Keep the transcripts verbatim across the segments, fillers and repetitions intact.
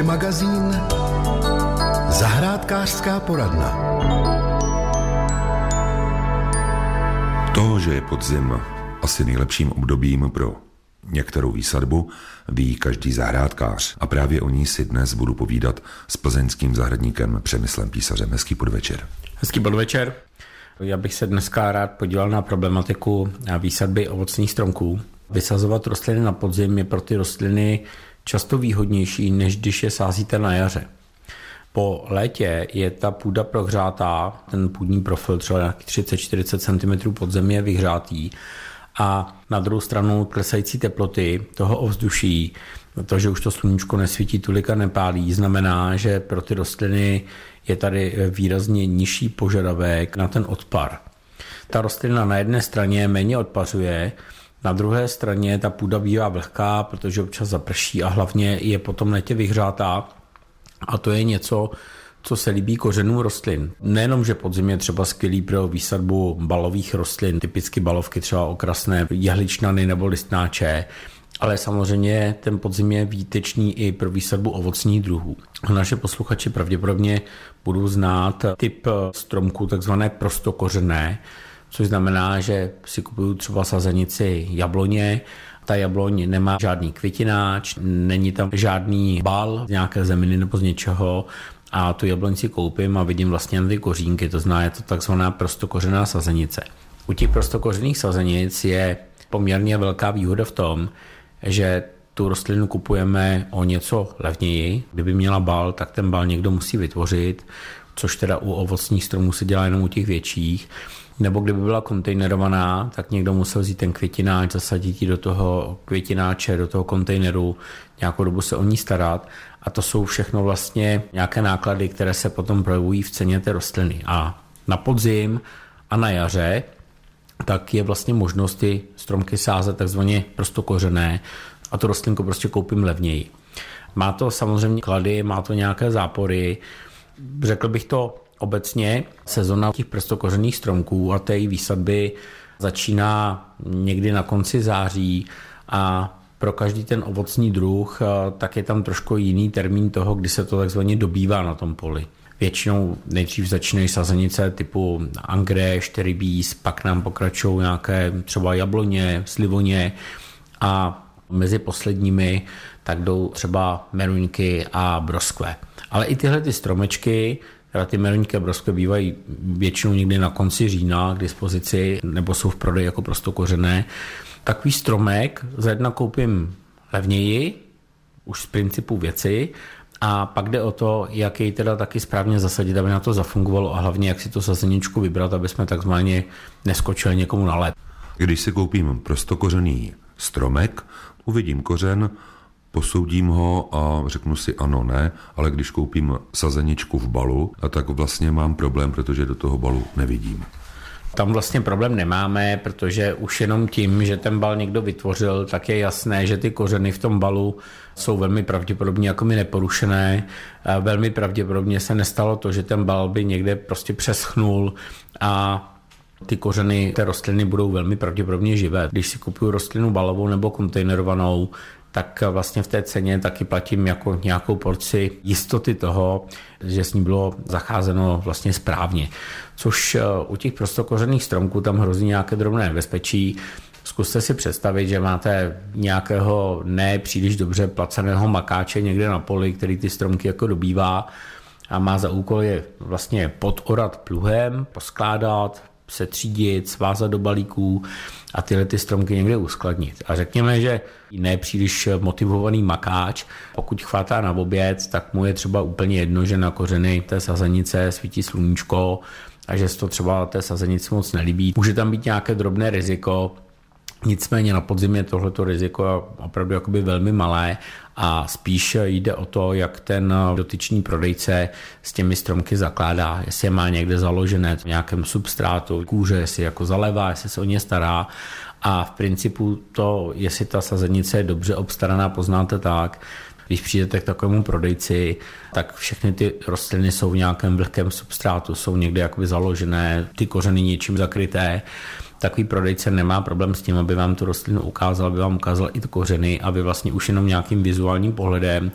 Hobby magazín, Zahrádkářská poradna. To, že je podzim asi nejlepším obdobím pro některou výsadbu, ví každý zahrádkář. A právě o ní si dnes budu povídat s plzeňským zahradníkem Přemyslem Písařem. Hezký podvečer. Hezký podvečer. Já bych se dneska rád podíval na problematiku výsadby ovocných stromků. Vysazovat rostliny na podzim je pro ty rostliny často výhodnější, než když je sázíte na jaře. Po létě je ta půda prohřátá, ten půdní profil třeba nějaký třicet až čtyřicet centimetrů pod zemí je vyhřátý a na druhou stranu klesající teploty toho ovzduší, to, že už to sluníčko nesvítí, tulika nepálí, znamená, že pro ty rostliny je tady výrazně nižší požadavek na ten odpar. Ta rostlina na jedné straně méně odpařuje, na druhé straně ta půda bývá vlhká, protože občas zaprší a hlavně je potom letě vyhřátá. A to je něco, co se líbí kořenům rostlin. Nejenom, že podzim je třeba skvělý pro výsadbu balových rostlin, typicky balovky třeba okrasné, jehličnany nebo listnáče, ale samozřejmě ten podzim je výtečný i pro výsadbu ovocných druhů. Naše posluchači pravděpodobně budou znát typ stromku takzvané prostokořené, což znamená, že si kupuju třeba sazenici jabloně. Ta jabloň nemá žádný květináč, není tam žádný bal z nějaké zeminy nebo z něčeho a tu jabloň si koupím a vidím vlastně na ty kořínky, to znamená, je to takzvaná prostokořená sazenice. U těch prostokořených sazenic je poměrně velká výhoda v tom, že tu rostlinu kupujeme o něco levněji. Kdyby měla bal, tak ten bal někdo musí vytvořit, což teda u ovocních stromů se dělá jenom u těch větších. Nebo kdyby byla kontejnerovaná, tak někdo musel vzít ten květináč, zasadit ji do toho květináče, do toho kontejneru, nějakou dobu se o ní starat. A to jsou všechno vlastně nějaké náklady, které se potom projevují v ceně té rostliny. A na podzim a na jaře tak je vlastně možnost ty stromky sázet takzvaně prostokořené a tu rostlinku prostě koupím levněji. Má to samozřejmě klady, má to nějaké zápory, řekl bych to obecně. Sezona těch prostokořených stromků a té výsadby začíná někdy na konci září a pro každý ten ovocný druh tak je tam trošku jiný termín toho, kdy se to takzvaně dobývá na tom poli. Většinou nejdřív začínají sazenice typu angrešt, rybíz, pak nám pokračují nějaké třeba jabloně, slivoně a mezi posledními tak jdou třeba meruňky a broskve. Ale i tyhle ty stromečky, teda ty meruňky a broskve bývají většinou někdy na konci října k dispozici nebo jsou v prodeji jako prostokořené. Takový stromek za jedna koupím levněji, už z principu věci, a pak jde o to, jak jej teda taky správně zasadit, aby na to zafungovalo a hlavně jak si to sazeničku vybrat, aby jsme takzvaně neskočili někomu na led. Když si koupím prostokořený stromek, uvidím kořen, posoudím ho a řeknu si ano, ne, ale když koupím sazeničku v balu, tak vlastně mám problém, protože do toho balu nevidím. Tam vlastně problém nemáme, protože už jenom tím, že ten bal někdo vytvořil, tak je jasné, že ty kořeny v tom balu jsou velmi pravděpodobně jako mi neporušené. Velmi pravděpodobně se nestalo to, že ten bal by někde prostě přeschnul a ty kořeny té rostliny budou velmi pravděpodobně živé. Když si kupuju rostlinu balovou nebo kontejnerovanou, tak vlastně v té ceně taky platím jako nějakou porci jistoty toho, že s ní bylo zacházeno vlastně správně. Což u těch prostokořených stromků tam hrozí nějaké drobné nebezpečí. Zkuste si představit, že máte nějakého ne příliš dobře placeného makáče někde na poli, který ty stromky jako dobývá a má za úkol je vlastně podorat pluhem, poskládat, setřídit, svázat do balíků a tyhle ty stromky někde uskladnit. A řekněme, že ne příliš motivovaný makáč, pokud chvátá na oběd, tak mu je třeba úplně jedno, že na kořeny té sazenice svítí sluníčko a že se to třeba té sazenici moc nelíbí. Může tam být nějaké drobné riziko, nicméně na podzim je tohleto riziko opravdu jakoby velmi malé a spíš jde o to, jak ten dotyčný prodejce s těmi stromky zakládá, jestli je má někde založené v nějakém substrátu, kůře, jestli jako zalévá, jestli se o ně stará a v principu to, jestli ta sazenice je dobře obstaraná, poznáte tak, když přijdete k takovému prodejci, tak všechny ty rostliny jsou v nějakém vlhkém substrátu, jsou někde jakoby založené, ty kořeny něčím zakryté takový prodejce nemá problém s tím, aby vám tu rostlinu ukázal, aby vám ukázal i ty kořeny, aby vlastně už jenom nějakým vizuálním pohledem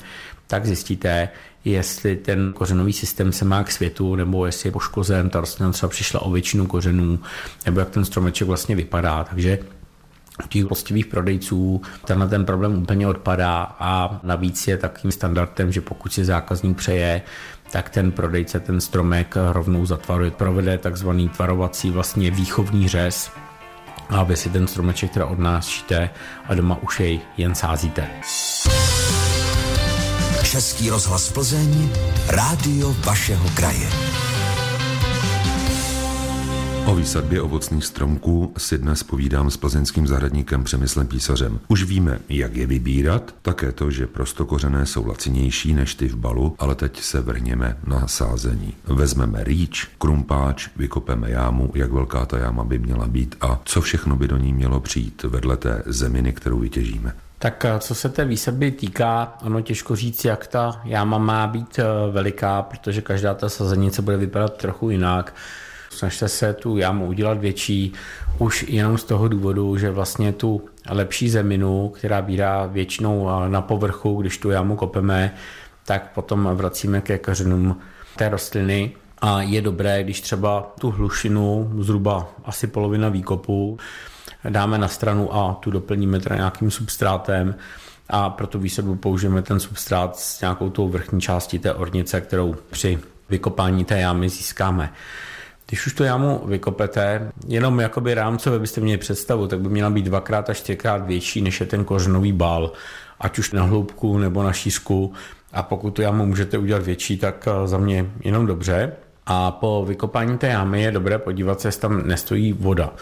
tak zjistíte, jestli ten kořenový systém se má k světu, nebo jestli je poškozen, ta rostlina třeba přišla o většinu kořenů, nebo jak ten stromeček vlastně vypadá. Takže u těch poctivých prodejců tenhle ten problém úplně odpadá a navíc je takovým standardem, že pokud si zákazník přeje, tak ten prodejce ten stromek rovnou zatvaruje, provede takzvaný tvarovací vlastně výchovní řez, aby si ten stromeček teda odnášíte a doma už jej jen sázíte. Český rozhlas Plzeň, rádio vašeho kraje. O výsadbě ovocných stromků si dnes povídám s plzeňským zahradníkem Přemyslem Písařem. Už víme, jak je vybírat, také to, že prostokořené jsou lacinější než ty v balu, ale teď se vrhneme na sázení. Vezmeme rýč, krumpáč, vykopeme jámu, jak velká ta jáma by měla být a co všechno by do ní mělo přijít vedle té zeminy, kterou vytěžíme. Tak co se té výsadby týká, ono těžko říct, jak ta jáma má být veliká, protože každá ta sazenice bude vypadat trochu jinak. Snažte se tu jámu udělat větší, už jenom z toho důvodu, že vlastně tu lepší zeminu, která bývá většinou na povrchu, když tu jámu kopeme, tak potom vracíme ke kořenům té rostliny. A je dobré, když třeba tu hlušinu, zhruba asi polovina výkopu, dáme na stranu a tu doplníme teda nějakým substrátem a pro tu výsadbu použijeme ten substrát s nějakou tou vrchní částí té ornice, kterou při vykopání té jámy získáme. Když už tu jámu vykopete, jenom jakoby rámcově byste měli představu, tak by měla být dvakrát až třikrát větší, než je ten kořenový bál, ať už na hloubku nebo na šířku. A pokud tu jámu můžete udělat větší, tak za mě jenom dobře. A po vykopání té jámy je dobré podívat se, jestli tam nestojí voda.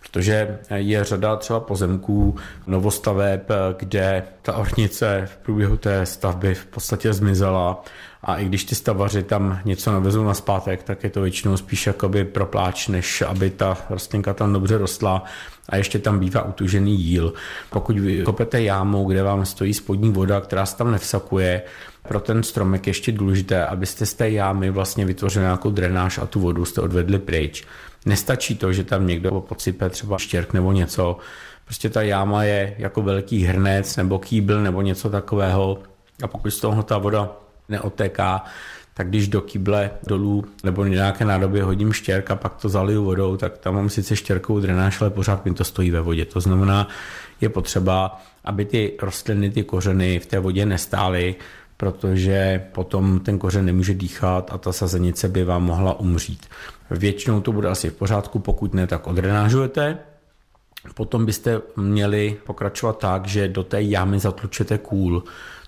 Protože je řada třeba pozemků, novostaveb, kde ta ornice v průběhu té stavby v podstatě zmizela a i když ty stavaři tam něco navezou na zpátek, tak je to většinou spíš jakoby propláč, než aby ta rostlinka tam dobře rostla a ještě tam bývá utužený jíl. Pokud vy kopete jámu, kde vám stojí spodní voda, která se tam nevsakuje, pro ten stromek ještě důležité, abyste z té jámy vlastně vytvořili nějakou drenáž a tu vodu jste odvedli pryč. Nestačí to, že tam někdo podsype třeba štěrk nebo něco. Prostě ta jáma je jako velký hrnec nebo kýbl nebo něco takového a pokud z toho ta voda neotéká, tak když do kýble dolů nebo nějaké nádobě hodím štěrk a pak to zaliju vodou, tak tam mám sice štěrkovou drenáž, ale pořád mi to stojí ve vodě. To znamená, je potřeba, aby ty rostliny, ty kořeny v té vodě nestály, protože potom ten kořen nemůže dýchat a ta sazenice by vám mohla umřít. Většinou to bude asi v pořádku, pokud ne, tak odrenážujete. Potom byste měli pokračovat tak, že do té jámy zatlučete kůl.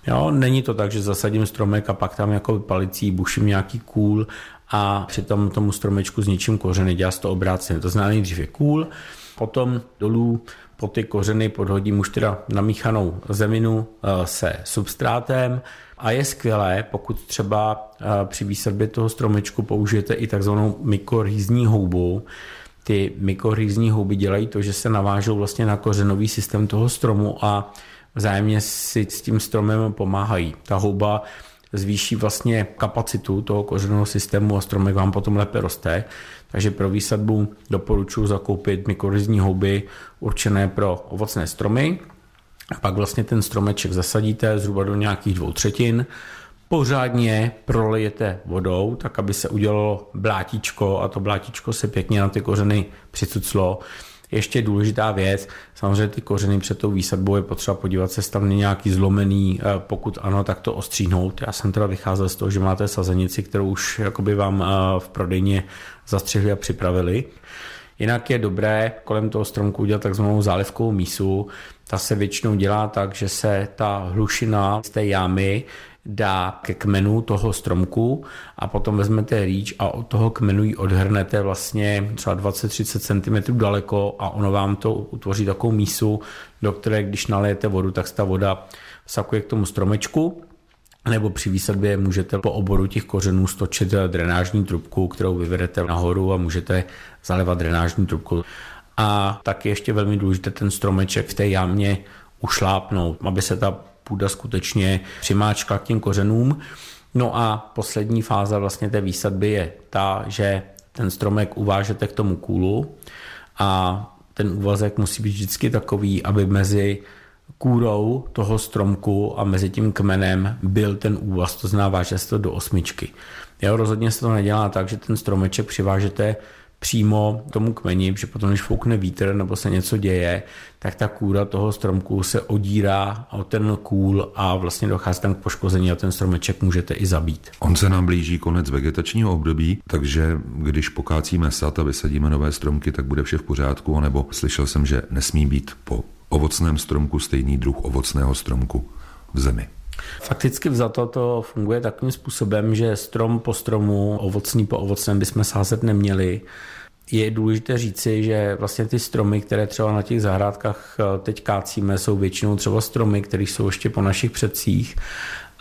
Jo, není to tak, že zasadím stromek a pak tam jako palicí buším nějaký kůl a přitom tomu stromečku zničím kořeny, dělá se to obráceně. To znamená nejdřív je kůl, potom dolů po ty kořeny podhodím už teda namíchanou zeminu se substrátem a je skvělé, pokud třeba při výsadbě toho stromečku použijete i takzvanou mykorhizní houbu. Ty mykorhizní houby dělají to, že se navážou vlastně na kořenový systém toho stromu a vzájemně si s tím stromem pomáhají. Ta houba zvýší vlastně kapacitu toho kořenového systému a stromek vám potom lépe roste. Takže pro výsadbu doporučuji zakoupit mykorhizní houby určené pro ovocné stromy. Pak vlastně ten stromeček zasadíte zhruba do nějakých dvou třetin. Pořádně prolijete vodou, tak aby se udělalo blátičko a to blátičko se pěkně na ty kořeny přicuclo. Ještě důležitá věc, samozřejmě ty kořeny před tou výsadbou je potřeba podívat se, tam nějaký zlomený, pokud ano, tak to ostříhnout. Já jsem teda vycházel z toho, že máte sazenici, kterou už jakoby vám v prodejně zastřihli a připravili. Jinak je dobré kolem toho stromku udělat takzvanou zálivkovou mísu. Ta se většinou dělá tak, že se ta hlušina z té jámy dá ke kmenu toho stromku a potom vezmete rýč a od toho kmenu ji odhrnete vlastně třeba dvacet třicet centimetrů daleko a ono vám to utvoří takovou mísu, do které když nalijete vodu, tak se ta voda vsakuje k tomu stromečku. Nebo při výsadbě můžete po oboru těch kořenů stočit drenážní trubku, kterou vyvedete nahoru a můžete zalévat drenážní trubku. A taky ještě velmi důležité ten stromeček v té jámě ušlápnout, aby se ta půda skutečně přimáčkla k těm kořenům. No a poslední fáze vlastně té výsadby je ta, že ten stromek uvážete k tomu kůlu a ten úvazek musí být vždycky takový, aby mezi kůrou toho stromku a mezi tím kmenem byl ten úvaz, to znamená vážete to do osmičky. Jo, rozhodně se to nedělá tak, že ten stromeček přivážete přímo tomu kmeni, protože potom, když foukne vítr nebo se něco děje, tak ta kůra toho stromku se odírá o ten kůl a vlastně dochází tam k poškození a ten stromeček můžete i zabít. On se nám blíží konec vegetačního období, takže když pokácíme sad a vysadíme nové stromky, tak bude vše v pořádku, anebo slyšel jsem, že nesmí být po ovocném stromku stejný druh ovocného stromku v zemi. Fakticky vzato to funguje takovým způsobem, že strom po stromu, ovocný po ovocném bychom sázet neměli. Je důležité říci, že vlastně ty stromy, které třeba na těch zahrádkách teď kácíme, jsou většinou třeba stromy, které jsou ještě po našich předcích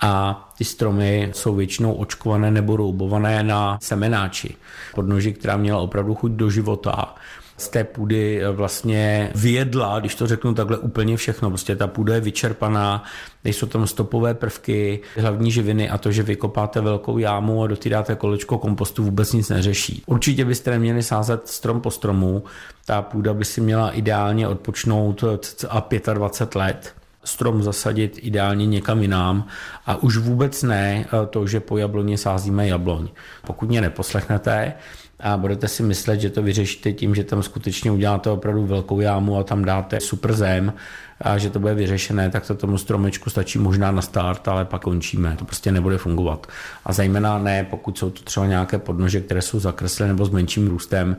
a ty stromy jsou většinou očkované nebo roubované na semenáči. Podnoží, která měla opravdu chuť do života. Z té půdy vlastně vyjedla, když to řeknu takhle, úplně všechno. Prostě ta půda je vyčerpaná, nejsou tam stopové prvky, hlavní živiny a to, že vykopáte velkou jámu a do té dáte kolečko kompostu, vůbec nic neřeší. Určitě byste neměli sázet strom po stromu, ta půda by si měla ideálně odpočnout cca dvacet pět let. Strom zasadit ideálně někam jinam a už vůbec ne to, že po jabloně sázíme jabloň. Pokud mě neposlechnete a budete si myslet, že to vyřešíte tím, že tam skutečně uděláte opravdu velkou jámu a tam dáte super zem a že to bude vyřešené, tak to tomu stromečku stačí možná na start, ale pak končíme. To prostě nebude fungovat. A zejména ne, pokud jsou to třeba nějaké podnože, které jsou zakreslené nebo s menším růstem,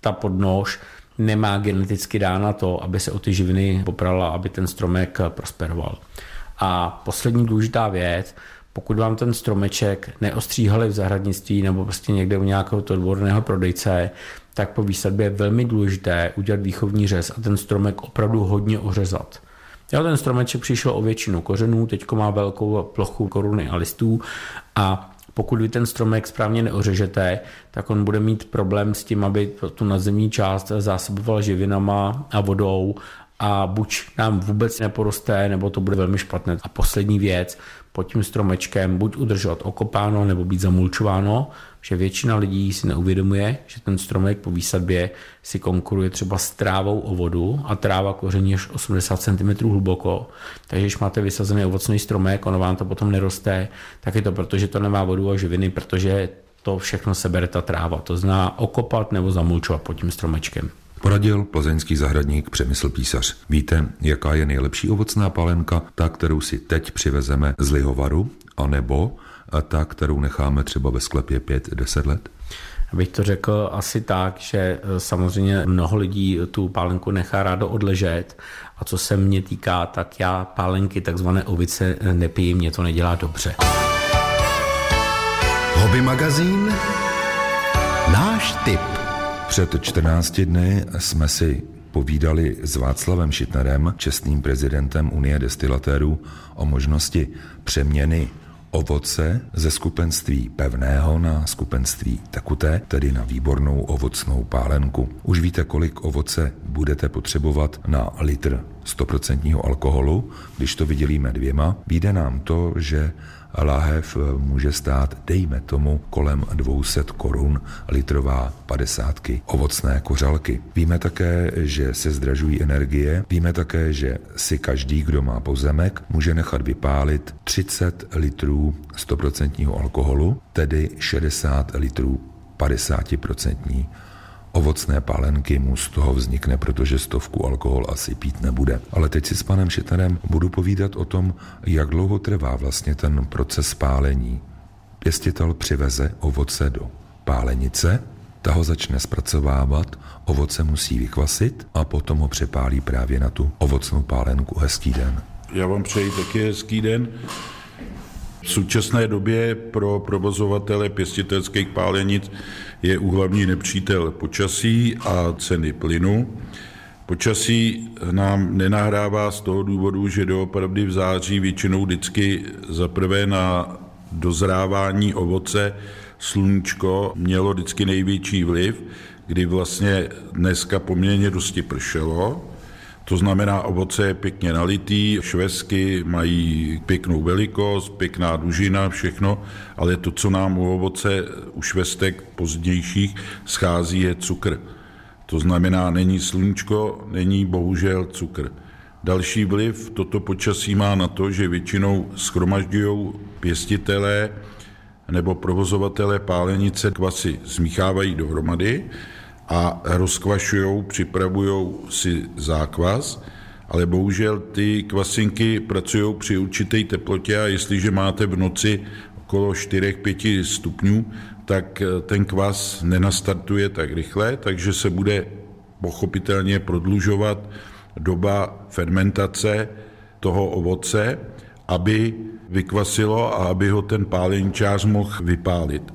ta podnož nemá geneticky dána to, aby se o ty živiny poprala, aby ten stromek prosperoval. A poslední důležitá věc, pokud vám ten stromeček neostříhali v zahradnictví nebo prostě někde u nějakého odborného prodejce, tak po výsadbě je velmi důležité udělat výchovní řez a ten stromek opravdu hodně ořezat. Jo, ten stromeček přišel o většinu kořenů, teďko má velkou plochu koruny a listů a pokud vy ten stromek správně neořežete, tak on bude mít problém s tím, aby tu nadzemní část zásoboval živinama a vodou a buď nám vůbec neporoste, nebo to bude velmi špatné. A poslední věc, pod tím stromečkem buď udržovat okopáno, nebo být zamulčováno, že většina lidí si neuvědomuje, že ten stromek po výsadbě si konkuruje třeba s trávou o vodu a tráva koření až osmdesát centimetrů hluboko. Takže když máte vysazený ovocný stromek, ono vám to potom neroste, tak je to proto, že to nemá vodu a živiny, protože to všechno sebere ta tráva. To zná okopat nebo zamulčovat pod tím stromečkem. Poradil plzeňský zahradník Přemysl Písař. Víte, jaká je nejlepší ovocná pálenka? Ta, kterou si teď přivezeme z lihovaru, anebo ta, kterou necháme třeba ve sklepě pět deset let? Abych to řekl asi tak, že samozřejmě mnoho lidí tu pálenku nechá rádo odležet a co se mě týká, tak já pálenky takzvané ovice nepiju, mě to nedělá dobře. Hobby magazín Náš tip. Před čtrnácti dny jsme si povídali s Václavem Šitnerem, čestným prezidentem Unie destilatérů, o možnosti přeměny ovoce ze skupenství pevného na skupenství tekuté, tedy na výbornou ovocnou pálenku. Už víte, kolik ovoce budete potřebovat na litr sto procent alkoholu. Když to vydělíme dvěma, vyjde nám to, že láhev může stát, dejme tomu, kolem dvě stě korun litrová padesátky ovocné kořalky. Víme také, že se zdražují energie, víme také, že si každý, kdo má pozemek, může nechat vypálit třicet litrů sto procent alkoholu, tedy šedesát litrů padesát procent ovocné pálenky mu z toho vznikne, protože stovku alkohol asi pít nebude. Ale teď si s panem Šitnerem budu povídat o tom, jak dlouho trvá vlastně ten proces pálení. Pěstitel přiveze ovoce do pálenice, ta ho začne zpracovávat, ovoce musí vykvasit a potom ho přepálí právě na tu ovocnou pálenku. Hezký den. Já vám přeji taky hezký den. V současné době pro provozovatele pěstitelských pálenic je hlavní nepřítel počasí a ceny plynu. Počasí nám nenahrává z toho důvodu, že doopravdy v září většinou vždycky zaprvé na dozrávání ovoce sluníčko mělo vždycky největší vliv, kdy vlastně dneska poměrně dosti pršelo. To znamená, ovoce je pěkně nalitý, švesky mají pěknou velikost, pěkná dužina, všechno, ale to, co nám u ovoce, u švestek pozdějších schází, je cukr. To znamená, není sluníčko, není bohužel cukr. Další vliv toto počasí má na to, že většinou shromažďují pěstitelé nebo provozovatelé pálenice kvasy, smíchávají dohromady a rozkvašují, připravují si zákvas, ale bohužel ty kvasinky pracují při určité teplotě a jestliže máte v noci okolo čtyři až pět stupňů, tak ten kvas nenastartuje tak rychle, takže se bude pochopitelně prodlužovat doba fermentace toho ovoce, aby vykvasilo a aby ho ten pálenčář mohl vypálit.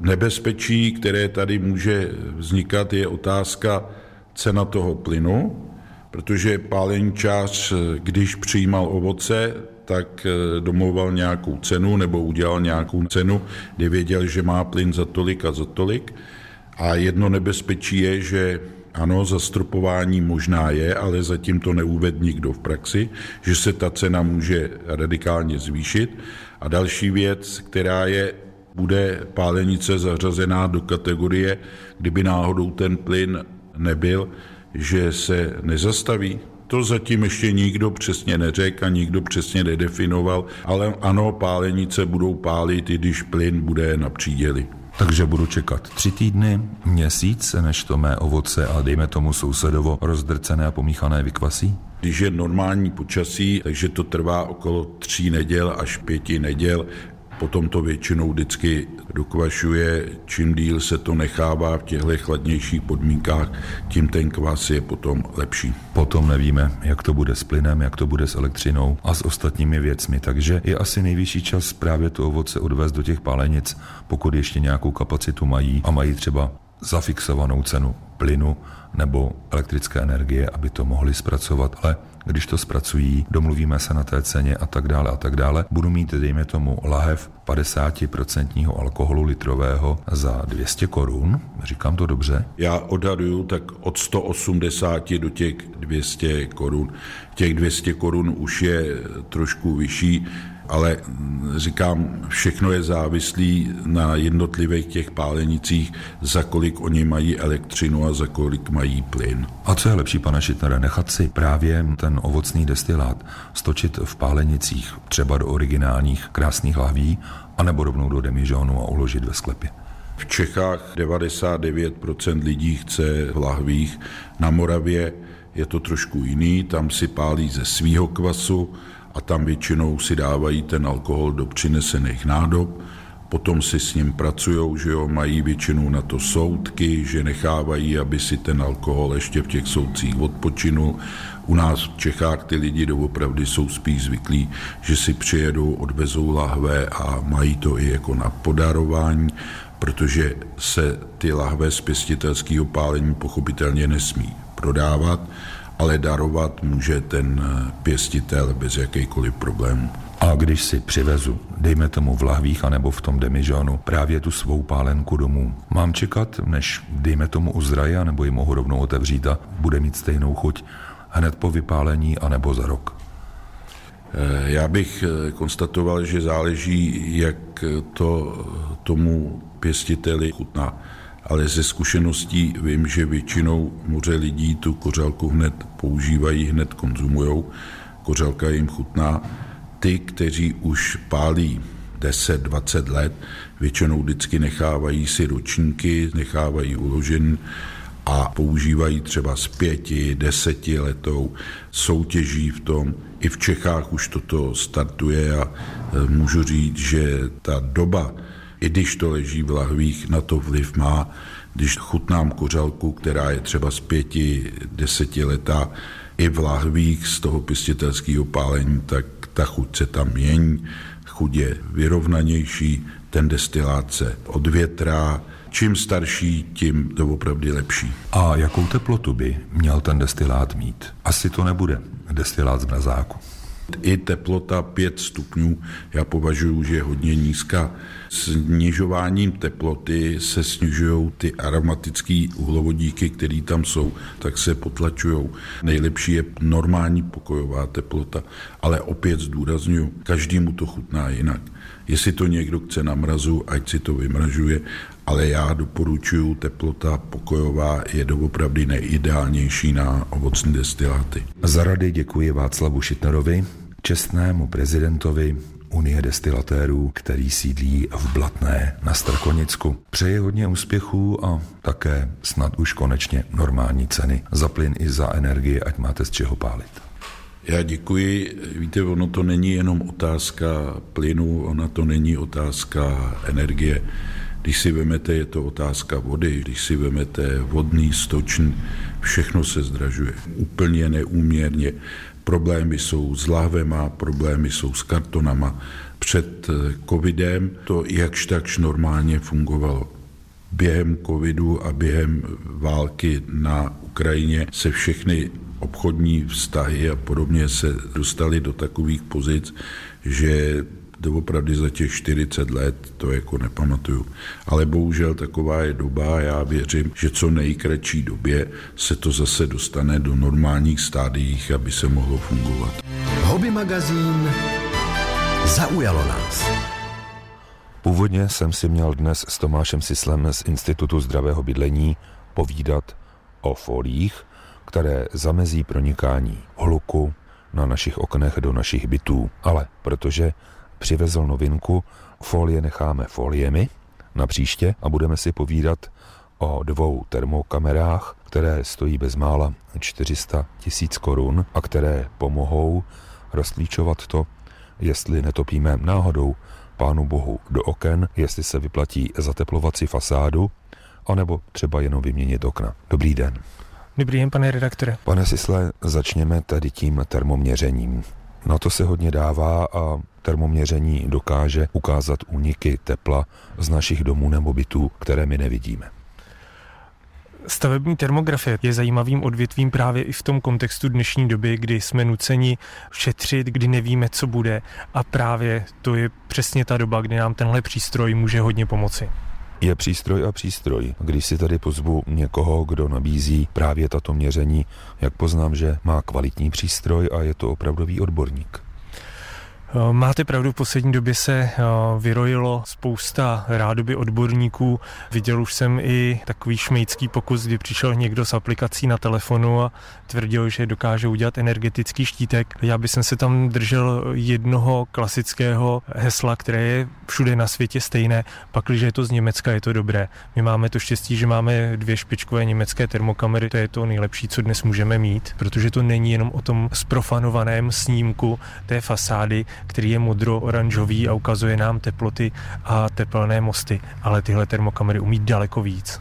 Nebezpečí, které tady může vznikat, je otázka cena toho plynu, protože pálenčář, když přijímal ovoce, tak domlouval nějakou cenu nebo udělal nějakou cenu, kdy věděl, že má plyn za tolik a za tolik. A jedno nebezpečí je, že ano, zastropování možná je, ale zatím to neuvedl nikdo v praxi, že se ta cena může radikálně zvýšit. A další věc, která je, bude pálenice zařazená do kategorie, kdyby náhodou ten plyn nebyl, že se nezastaví. To zatím ještě nikdo přesně neřekl a nikdo přesně nedefinoval, ale ano, pálenice budou pálit, i když plyn bude na příděli. Takže budu čekat tři týdny, měsíc, než to mé ovoce a dejme tomu sousedovo rozdrcené a pomíchané vykvasí? Když je normální počasí, takže to trvá okolo tří neděl až pěti neděl, potom to většinou vždycky dokvašuje, čím díl se to nechává v těchto chladnějších podmínkách, tím ten kvas je potom lepší. Potom nevíme, jak to bude s plynem, jak to bude s elektřinou a s ostatními věcmi, takže je asi nejvyšší čas právě to ovoce odvést do těch pálenic, pokud ještě nějakou kapacitu mají a mají třeba zafixovanou cenu plynu nebo elektrické energie, aby to mohli zpracovat, ale když to zpracují, domluvíme se na té ceně a tak dále a tak dále. Budu mít, dejme tomu, lahev padesát procent alkoholu litrového za dvě stě korun, říkám to dobře? Já odhaduju tak od sto osmdesát do těch dvě stě korun. Těch dvě stě korun už je trošku vyšší, ale říkám, všechno je závislý na jednotlivých těch pálenicích, za kolik oni mají elektřinu a za kolik mají plyn. A co je lepší, pane Šitnere, nechat si právě ten ovocný destilát stočit v pálenicích, třeba do originálních krásných lahví, anebo rovnou do demižonu a uložit ve sklepě? V Čechách devadesát devět procent lidí chce v lahvích, na Moravě je to trošku jiný, tam si pálí ze svýho kvasu, a tam většinou si dávají ten alkohol do přinesených nádob, potom si s ním pracujou, že jo, mají většinou na to soudky, že nechávají, aby si ten alkohol ještě v těch soudcích odpočinul. U nás v Čechách ty lidi doopravdy jsou spíš zvyklí, že si přijedou, odvezou lahve a mají to i jako na podarování, protože se ty lahve z pěstitelského pálení pochopitelně nesmí prodávat, ale darovat může ten pěstitel bez jakýkoliv problémů. A když si přivezu, dejme tomu v lahvích anebo v tom demižonu, právě tu svou pálenku domů, mám čekat, než dejme tomu uzraje, nebo ji mohu rovnou otevřít a bude mít stejnou chuť hned po vypálení anebo za rok? Já bych konstatoval, že záleží, jak to tomu pěstiteli chutná. Ale ze zkušeností vím, že většinou moře lidí tu kořálku hned používají, hned konzumujou. Kořálka jim chutná. Ty, kteří už pálí deset, dvacet let, většinou vždycky nechávají si ročníky, nechávají uložen a používají třeba z pěti, deseti letou, soutěží v tom. I v Čechách už toto startuje a můžu říct, že ta doba, i když to leží v lahvích, na to vliv má. Když chutnám kořálku, která je třeba z pěti, deseti leta, i v lahvích z toho pěstitelského pálení, tak ta chuť se tam mění, chuť je vyrovnanější, ten destilát se odvětrá. Čím starší, tím doopravdy lepší. A jakou teplotu by měl ten destilát mít? Asi to nebude destilát z mrazáku. I teplota pět stupňů, já považuji, že je hodně nízká. Snižováním teploty se snižují ty aromatické uhlovodíky, které tam jsou, tak se potlačují. Nejlepší je normální pokojová teplota, ale opět zdůraznuju, každému to chutná jinak. Jestli to někdo chce na mrazu, ať si to vymražuje ale já doporučuji, teplota pokojová je doopravdy nejideálnější na ovocné destiláty. Za rady děkuji Václavu Šitnerovi, čestnému prezidentovi Unie destilatérů, který sídlí v Blatné na Strakonicku. Přeji hodně úspěchů a také snad už konečně normální ceny za plyn i za energii, ať máte z čeho pálit. Já děkuji. Víte, ono to není jenom otázka plynu, ona to není otázka energie. Když si vemete, je to otázka vody, když si vemete vodný, stočný, všechno se zdražuje. Úplně neúměrně. Problémy jsou s láhvema, problémy jsou s kartonama. Před covidem to jakž takž normálně fungovalo. Během covidu a během války na Ukrajině se všechny obchodní vztahy a podobně se dostali do takových pozic, že doopravdy za těch čtyřicet let to jako nepamatuju. Ale bohužel taková je doba a já věřím, že co nejkratší době se to zase dostane do normálních stádiích, aby se mohlo fungovat. Hobby magazín zaujalo nás. Původně jsem si měl dnes s Tomášem Syslem z Institutu zdravého bydlení povídat o foliích, které zamezí pronikání hluku na našich oknech do našich bytů. Ale protože přivezl novinku, folie necháme foliemi na příště a budeme si povídat o dvou termokamerách, které stojí bezmála čtyři sta tisíc korun a které pomohou rozklíčovat to, jestli netopíme náhodou Pánu Bohu do oken, jestli se vyplatí zateplovat si fasádu, anebo třeba jenom vyměnit okna. Dobrý den. Dobrý den, pane redaktore. Pane Sysle, začněme tady tím termoměřením. Na to se hodně dává a termoměření dokáže ukázat úniky tepla z našich domů nebo bytů, které my nevidíme. Stavební termografie je zajímavým odvětvím právě i v tom kontextu dnešní doby, kdy jsme nuceni šetřit, kdy nevíme, co bude, a právě to je přesně ta doba, kdy nám tenhle přístroj může hodně pomoci. Je přístroj a přístroj. Když si tady pozvu někoho, kdo nabízí právě tato měření, jak poznám, že má kvalitní přístroj a je to opravdový odborník? Máte pravdu, v poslední době se vyrojilo spousta rádoby odborníků. Viděl už jsem i takový šmejdský pokus, kdy přišel někdo s aplikací na telefonu a tvrdil, že dokáže udělat energetický štítek. Já bych se tam držel jednoho klasického hesla, které je všude na světě stejné. Pakliže je to z Německa, je to dobré. My máme to štěstí, že máme dvě špičkové německé termokamery. To je to nejlepší, co dnes můžeme mít, protože to není jenom o tom zprofanovaném snímku té fasády, který je modro-oranžový a ukazuje nám teploty a tepelné mosty, ale tyhle termokamery umí daleko víc.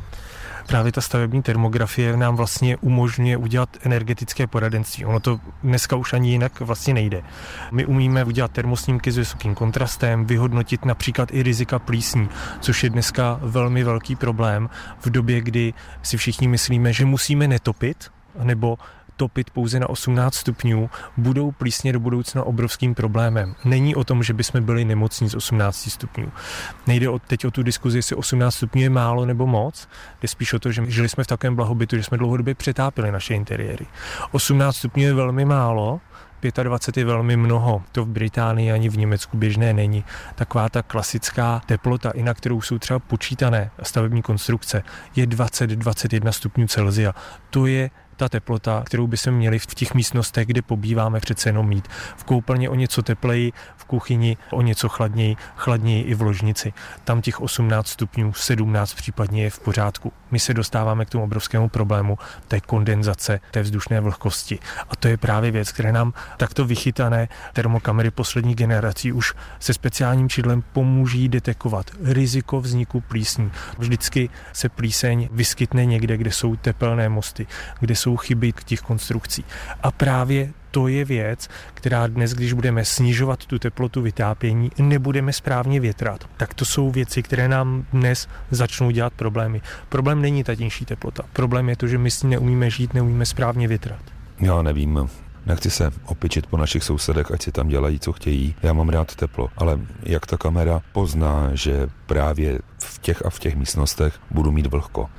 Právě ta stavební termografie nám vlastně umožňuje udělat energetické poradenství. Ono to dneska už ani jinak vlastně nejde. My umíme udělat termosnímky s vysokým kontrastem, vyhodnotit například i rizika plísní, což je dneska velmi velký problém v době, kdy si všichni myslíme, že musíme netopit, nebo topit pouze na osmnáct stupňů, budou plísně do budoucna obrovským problémem. Není o tom, že bychom byli nemocní z osmnáct stupňů. Nejde teď o tu diskuzi, jestli osmnáct stupňů je málo nebo moc, jde spíš o to, že žili jsme v takovém blahobytu, že jsme dlouhodobě přetápili naše interiéry. osmnáct stupňů je velmi málo, dvacet pět je velmi mnoho. To v Británii ani v Německu běžné není. Taková ta klasická teplota, i na kterou jsou třeba počítané stavební konstrukce, je dvacet až dvacet jedna stupňů Celsia. To je ta teplota, kterou bychom měli v těch místnostech, kde pobýváme, přece jenom mít. V koupelně o něco tepleji, v kuchyni o něco chladněji, chladněji i v ložnici. Tam těch osmnáct stupňů, sedmnáct případně je v pořádku. My se dostáváme k tomu obrovskému problému té kondenzace, té vzdušné vlhkosti. A to je právě věc, které nám takto vychytané termokamery poslední generací už se speciálním čidlem pomůží detekovat riziko vzniku plísní. Vždycky se plíseň vyskytne někde, kde jsou tepelné mosty, kde jsou chyby těch konstrukcí. A právě to je věc, která dnes, když budeme snižovat tu teplotu vytápění, nebudeme správně větrat. Tak to jsou věci, které nám dnes začnou dělat problémy. Problém není ta nižší teplota. Problém je to, že my s ní neumíme žít, neumíme správně větrat. Já nevím. Nechci se opičit po našich sousedech, ať si tam dělají, co chtějí. Já mám rád teplo, ale jak ta kamera pozná, že právě v těch a v těch místnostech budu mít vlhko?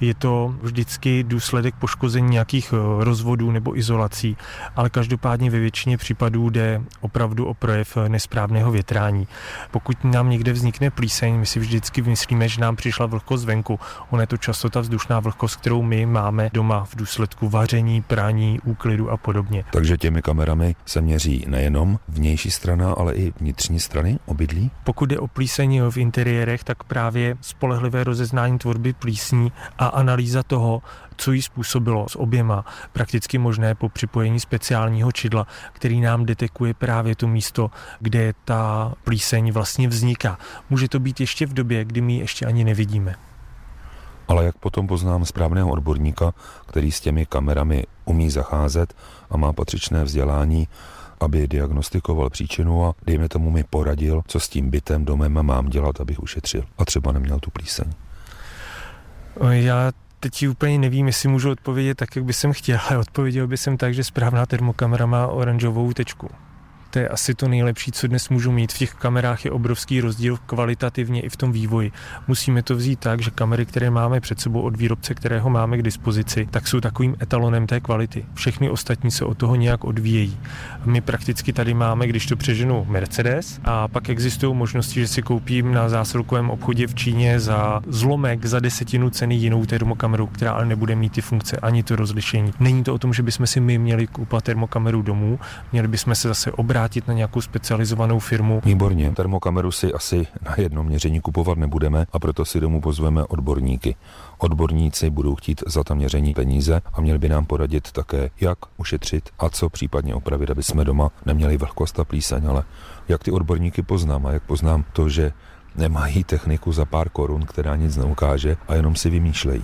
Je to vždycky důsledek poškození nějakých rozvodů nebo izolací, ale každopádně ve většině případů jde opravdu o projev nesprávného větrání. Pokud nám někde vznikne plíseň, my si vždycky myslíme, že nám přišla vlhkost zvenku. Ona je to často ta vzdušná vlhkost, kterou my máme doma v důsledku vaření, prání, úklidu a podobně. Takže těmi kamerami se měří nejenom vnější strana, ale i vnitřní strany obydlí? Pokud jde o plíseň v interiérech, tak právě spolehlivé rozeznání tvorby plísní a analýza toho, co jí způsobilo, s oběma prakticky možné po připojení speciálního čidla, který nám detekuje právě to místo, kde ta plíseň vlastně vzniká. Může to být ještě v době, kdy my ji ještě ani nevidíme. Ale jak potom poznám správného odborníka, který s těmi kamerami umí zacházet a má patřičné vzdělání, aby diagnostikoval příčinu a dejme tomu mi poradil, co s tím bytem, domem mám dělat, abych ušetřil a třeba neměl tu plíseň? Já teď úplně nevím, jestli můžu odpovědět tak, jak by jsem chtěl, ale odpověděl by jsem tak, že správná termokamera má oranžovou tečku. To je asi to nejlepší, co dnes můžu mít. V těch kamerách je obrovský rozdíl kvalitativně i v tom vývoji. Musíme to vzít tak, že kamery, které máme před sebou od výrobce, kterého máme k dispozici, tak jsou takovým etalonem té kvality. Všechny ostatní se od toho nějak odvíjejí. My prakticky tady máme, když to přeženu, Mercedes a pak existují možnosti, že si koupím na zásilkovém obchodě v Číně za zlomek, za desetinu ceny jinou termokameru, která ale nebude mít ty funkce ani to rozlišení. Není to o tom, že bychom si my měli koupit termokameru domů, měli bychom se zase obrátit na nějakou specializovanou firmu. Výborně, termokameru si asi na jednom měření kupovat nebudeme a proto si domů pozveme odborníky. Odborníci budou chtít za ta měření peníze a měli by nám poradit také, jak ušetřit a co případně opravit, aby jsme doma neměli vlhkost a plíseň, ale jak ty odborníky poznám a jak poznám to, že nemají techniku za pár korun, která nic neukáže a jenom si vymýšlejí.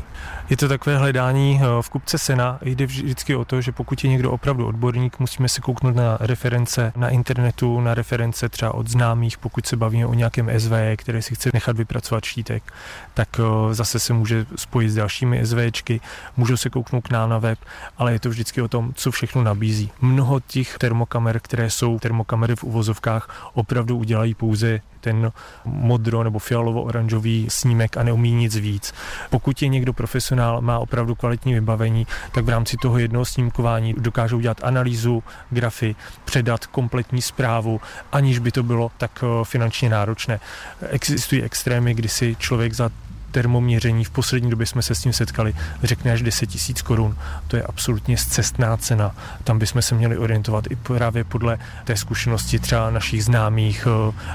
Je to takové hledání v kupce sena. Jde vždycky o to, že pokud je někdo opravdu odborník, musíme si kouknout na reference na internetu, na reference třeba od známých, pokud se bavíme o nějakém S V, které si chce nechat vypracovat štítek, tak zase se může spojit s dalšími SVčky, můžou se kouknout k nám na web, ale je to vždycky o tom, co všechno nabízí. Mnoho těch termokamer, které jsou termokamery v uvozovkách, opravdu udělají pouze ten modro nebo fialovo-oranžový snímek a neumí nic víc. Pokud je někdo profesionál, má opravdu kvalitní vybavení, tak v rámci toho jednoho snímkování dokážou dělat analýzu, grafy, předat kompletní zprávu, aniž by to bylo tak finančně náročné. Existují extrémy, kdy si člověk za termoměření, v poslední době jsme se s tím setkali, řekne až deset tisíc korun. To je absolutně scestná cena. Tam bychom se měli orientovat i právě podle té zkušenosti třeba našich známých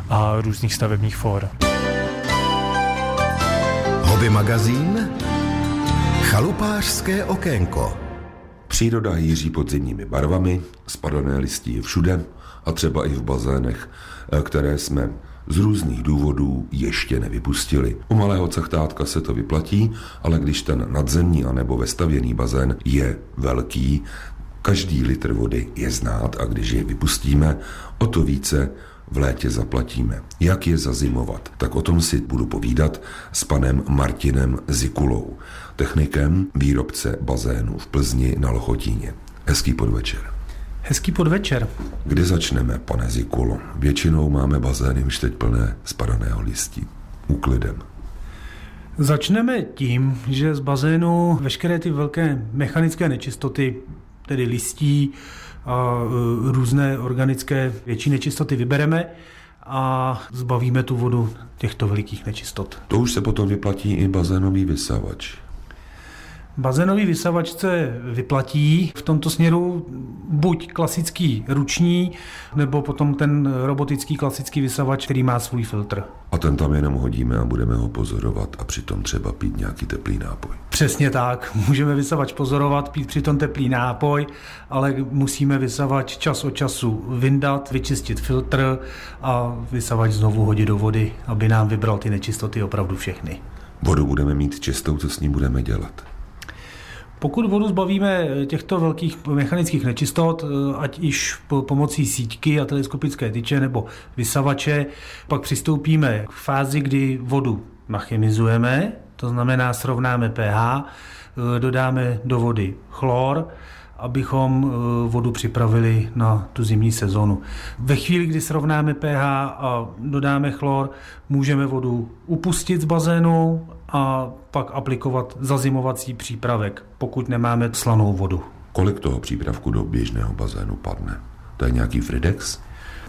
a různých stavebních fór. Hobby magazín Chalupářské okénko. Příroda hýří podzimními barvami, spadlé listí všude a třeba i v bazénech, které jsme z různých důvodů ještě nevypustili. U malého cechtátka se to vyplatí, ale když ten nadzemní anebo vestavěný bazén je velký, každý litr vody je znát a když je vypustíme, o to více v létě zaplatíme. Jak je zazimovat? Tak o tom si budu povídat s panem Martinem Zikulou, technikem výrobce bazénu v Plzni na Lochotíně. Hezký podvečer. Hezký podvečer. Kdy začneme, pane Zikulo? Většinou máme bazény už teď plné spadaného listí. Úklidem. Začneme tím, že z bazénu veškeré ty velké mechanické nečistoty, tedy listí a různé organické větší nečistoty vybereme a zbavíme tu vodu těchto velikých nečistot. To už se potom vyplatí i bazénový vysavač. Bazénový vysavač se vyplatí v tomto směru buď klasický ruční, nebo potom ten robotický klasický vysavač, který má svůj filtr. A ten tam jenom hodíme a budeme ho pozorovat a přitom třeba pít nějaký teplý nápoj. Přesně tak, můžeme vysavač pozorovat, pít přitom teplý nápoj, ale musíme vysavač čas od času vyndat, vyčistit filtr a vysavač znovu hodit do vody, aby nám vybral ty nečistoty opravdu všechny. Vodu budeme mít čistou, co s ní budeme dělat? Pokud vodu zbavíme těchto velkých mechanických nečistot, ať již pomocí síťky a teleskopické tyče nebo vysavače, pak přistoupíme k fázi, kdy vodu nachymizujeme, to znamená srovnáme pH, dodáme do vody chlor, abychom vodu připravili na tu zimní sezonu. Ve chvíli, kdy srovnáme pH a dodáme chlor, můžeme vodu upustit z bazénu a pak aplikovat zazimovací přípravek, pokud nemáme slanou vodu. Kolik toho přípravku do běžného bazénu padne? To je nějaký Fridex?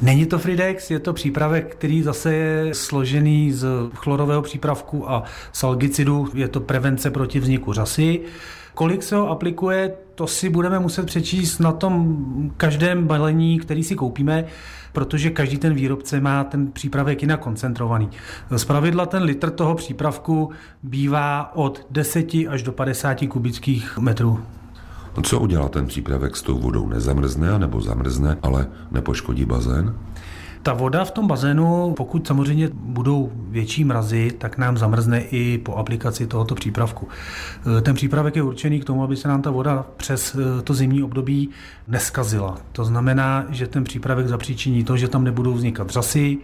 Není to Fridex, je to přípravek, který zase je složený z chlorového přípravku a salgicidu, je to prevence proti vzniku řasy. Kolik se ho aplikuje, to si budeme muset přečíst na tom každém balení, který si koupíme, protože každý ten výrobce má ten přípravek jinak koncentrovaný. Zpravidla ten litr toho přípravku bývá od deset až do padesáti kubických metrů. Co udělá ten přípravek s tou vodou? Nezamrzne, nebo zamrzne, ale nepoškodí bazén? Ta voda v tom bazénu, pokud samozřejmě budou větší mrazy, tak nám zamrzne i po aplikaci tohoto přípravku. Ten přípravek je určený k tomu, aby se nám ta voda přes to zimní období neskazila. To znamená, že ten přípravek zapříčiní to, že tam nebudou vznikat řasy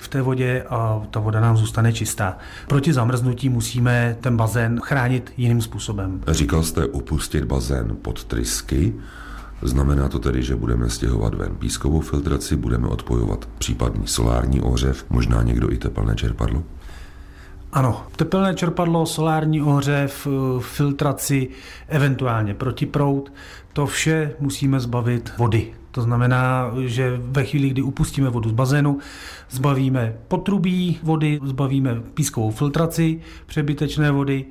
v té vodě a ta voda nám zůstane čistá. Proti zamrznutí musíme ten bazén chránit jiným způsobem. Říkal jste opustit bazén pod trysky. Znamená to tedy, že budeme stěhovat ven pískovou filtraci, budeme odpojovat případný solární ohřev, možná někdo i tepelné čerpadlo? Ano, tepelné čerpadlo, solární ohřev, filtraci, eventuálně protiproud, to vše musíme zbavit vody. To znamená, že ve chvíli, kdy upustíme vodu z bazénu, zbavíme potrubí vody, zbavíme pískovou filtraci, přebytečné vody,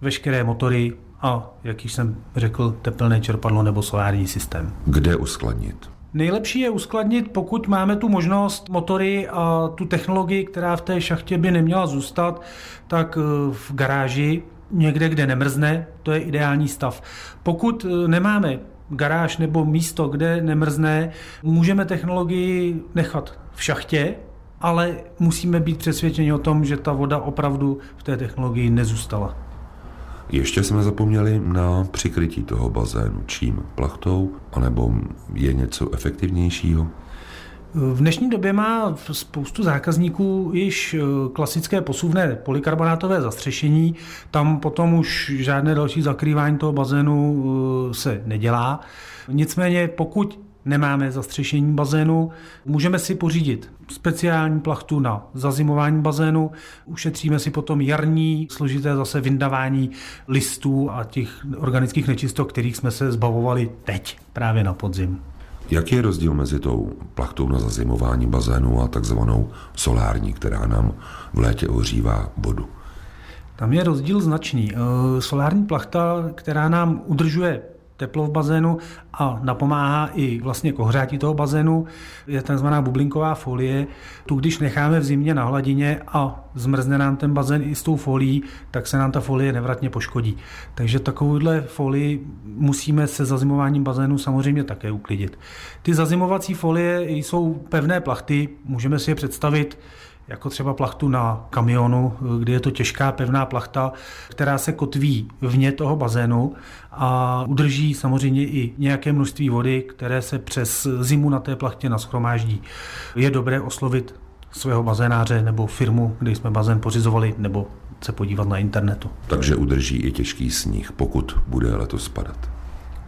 veškeré motory, a, jak již jsem řekl, tepelné čerpadlo nebo solární systém. Kde uskladnit? Nejlepší je uskladnit, pokud máme tu možnost, motory a tu technologii, která v té šachtě by neměla zůstat, tak v garáži, někde, kde nemrzne, to je ideální stav. Pokud nemáme garáž nebo místo, kde nemrzne, můžeme technologii nechat v šachtě, ale musíme být přesvědčeni o tom, že ta voda opravdu v té technologii nezůstala. Ještě jsme zapomněli na přikrytí toho bazénu. Čím? Plachtou? A nebo je něco efektivnějšího? V dnešní době má spoustu zákazníků již klasické posuvné polikarbonátové zastřešení. Tam potom už žádné další zakrývání toho bazénu se nedělá. Nicméně pokud nemáme zastřešení bazénu, můžeme si pořídit speciální plachtu na zazimování bazénu, ušetříme si potom jarní, složité zase vyndavání listů a těch organických nečistot, kterých jsme se zbavovali teď, právě na podzim. Jaký je rozdíl mezi tou plachtou na zazimování bazénu a takzvanou solární, která nám v létě ohřívá vodu? Tam je rozdíl značný. Solární plachta, která nám udržuje teplo v bazénu a napomáhá i vlastně k ohřátí toho bazénu, je takzvaná bublinková folie. Tu, když necháme v zimě na hladině a zmrzne nám ten bazén i s tou folií, tak se nám ta folie nevratně poškodí. Takže takovouhle folii musíme se zazimováním bazénu samozřejmě také uklidit. Ty zazimovací folie jsou pevné plachty, můžeme si je představit jako třeba plachtu na kamionu, kde je to těžká pevná plachta, která se kotví vně toho bazénu a udrží samozřejmě i nějaké množství vody, které se přes zimu na té plachtě nashromáždí. Je dobré oslovit svého bazénáře nebo firmu, kde jsme bazén pořizovali, nebo se podívat na internetu. Takže udrží i těžký sníh, pokud bude letos spadat.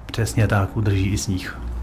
Přesně tak, udrží i sníh.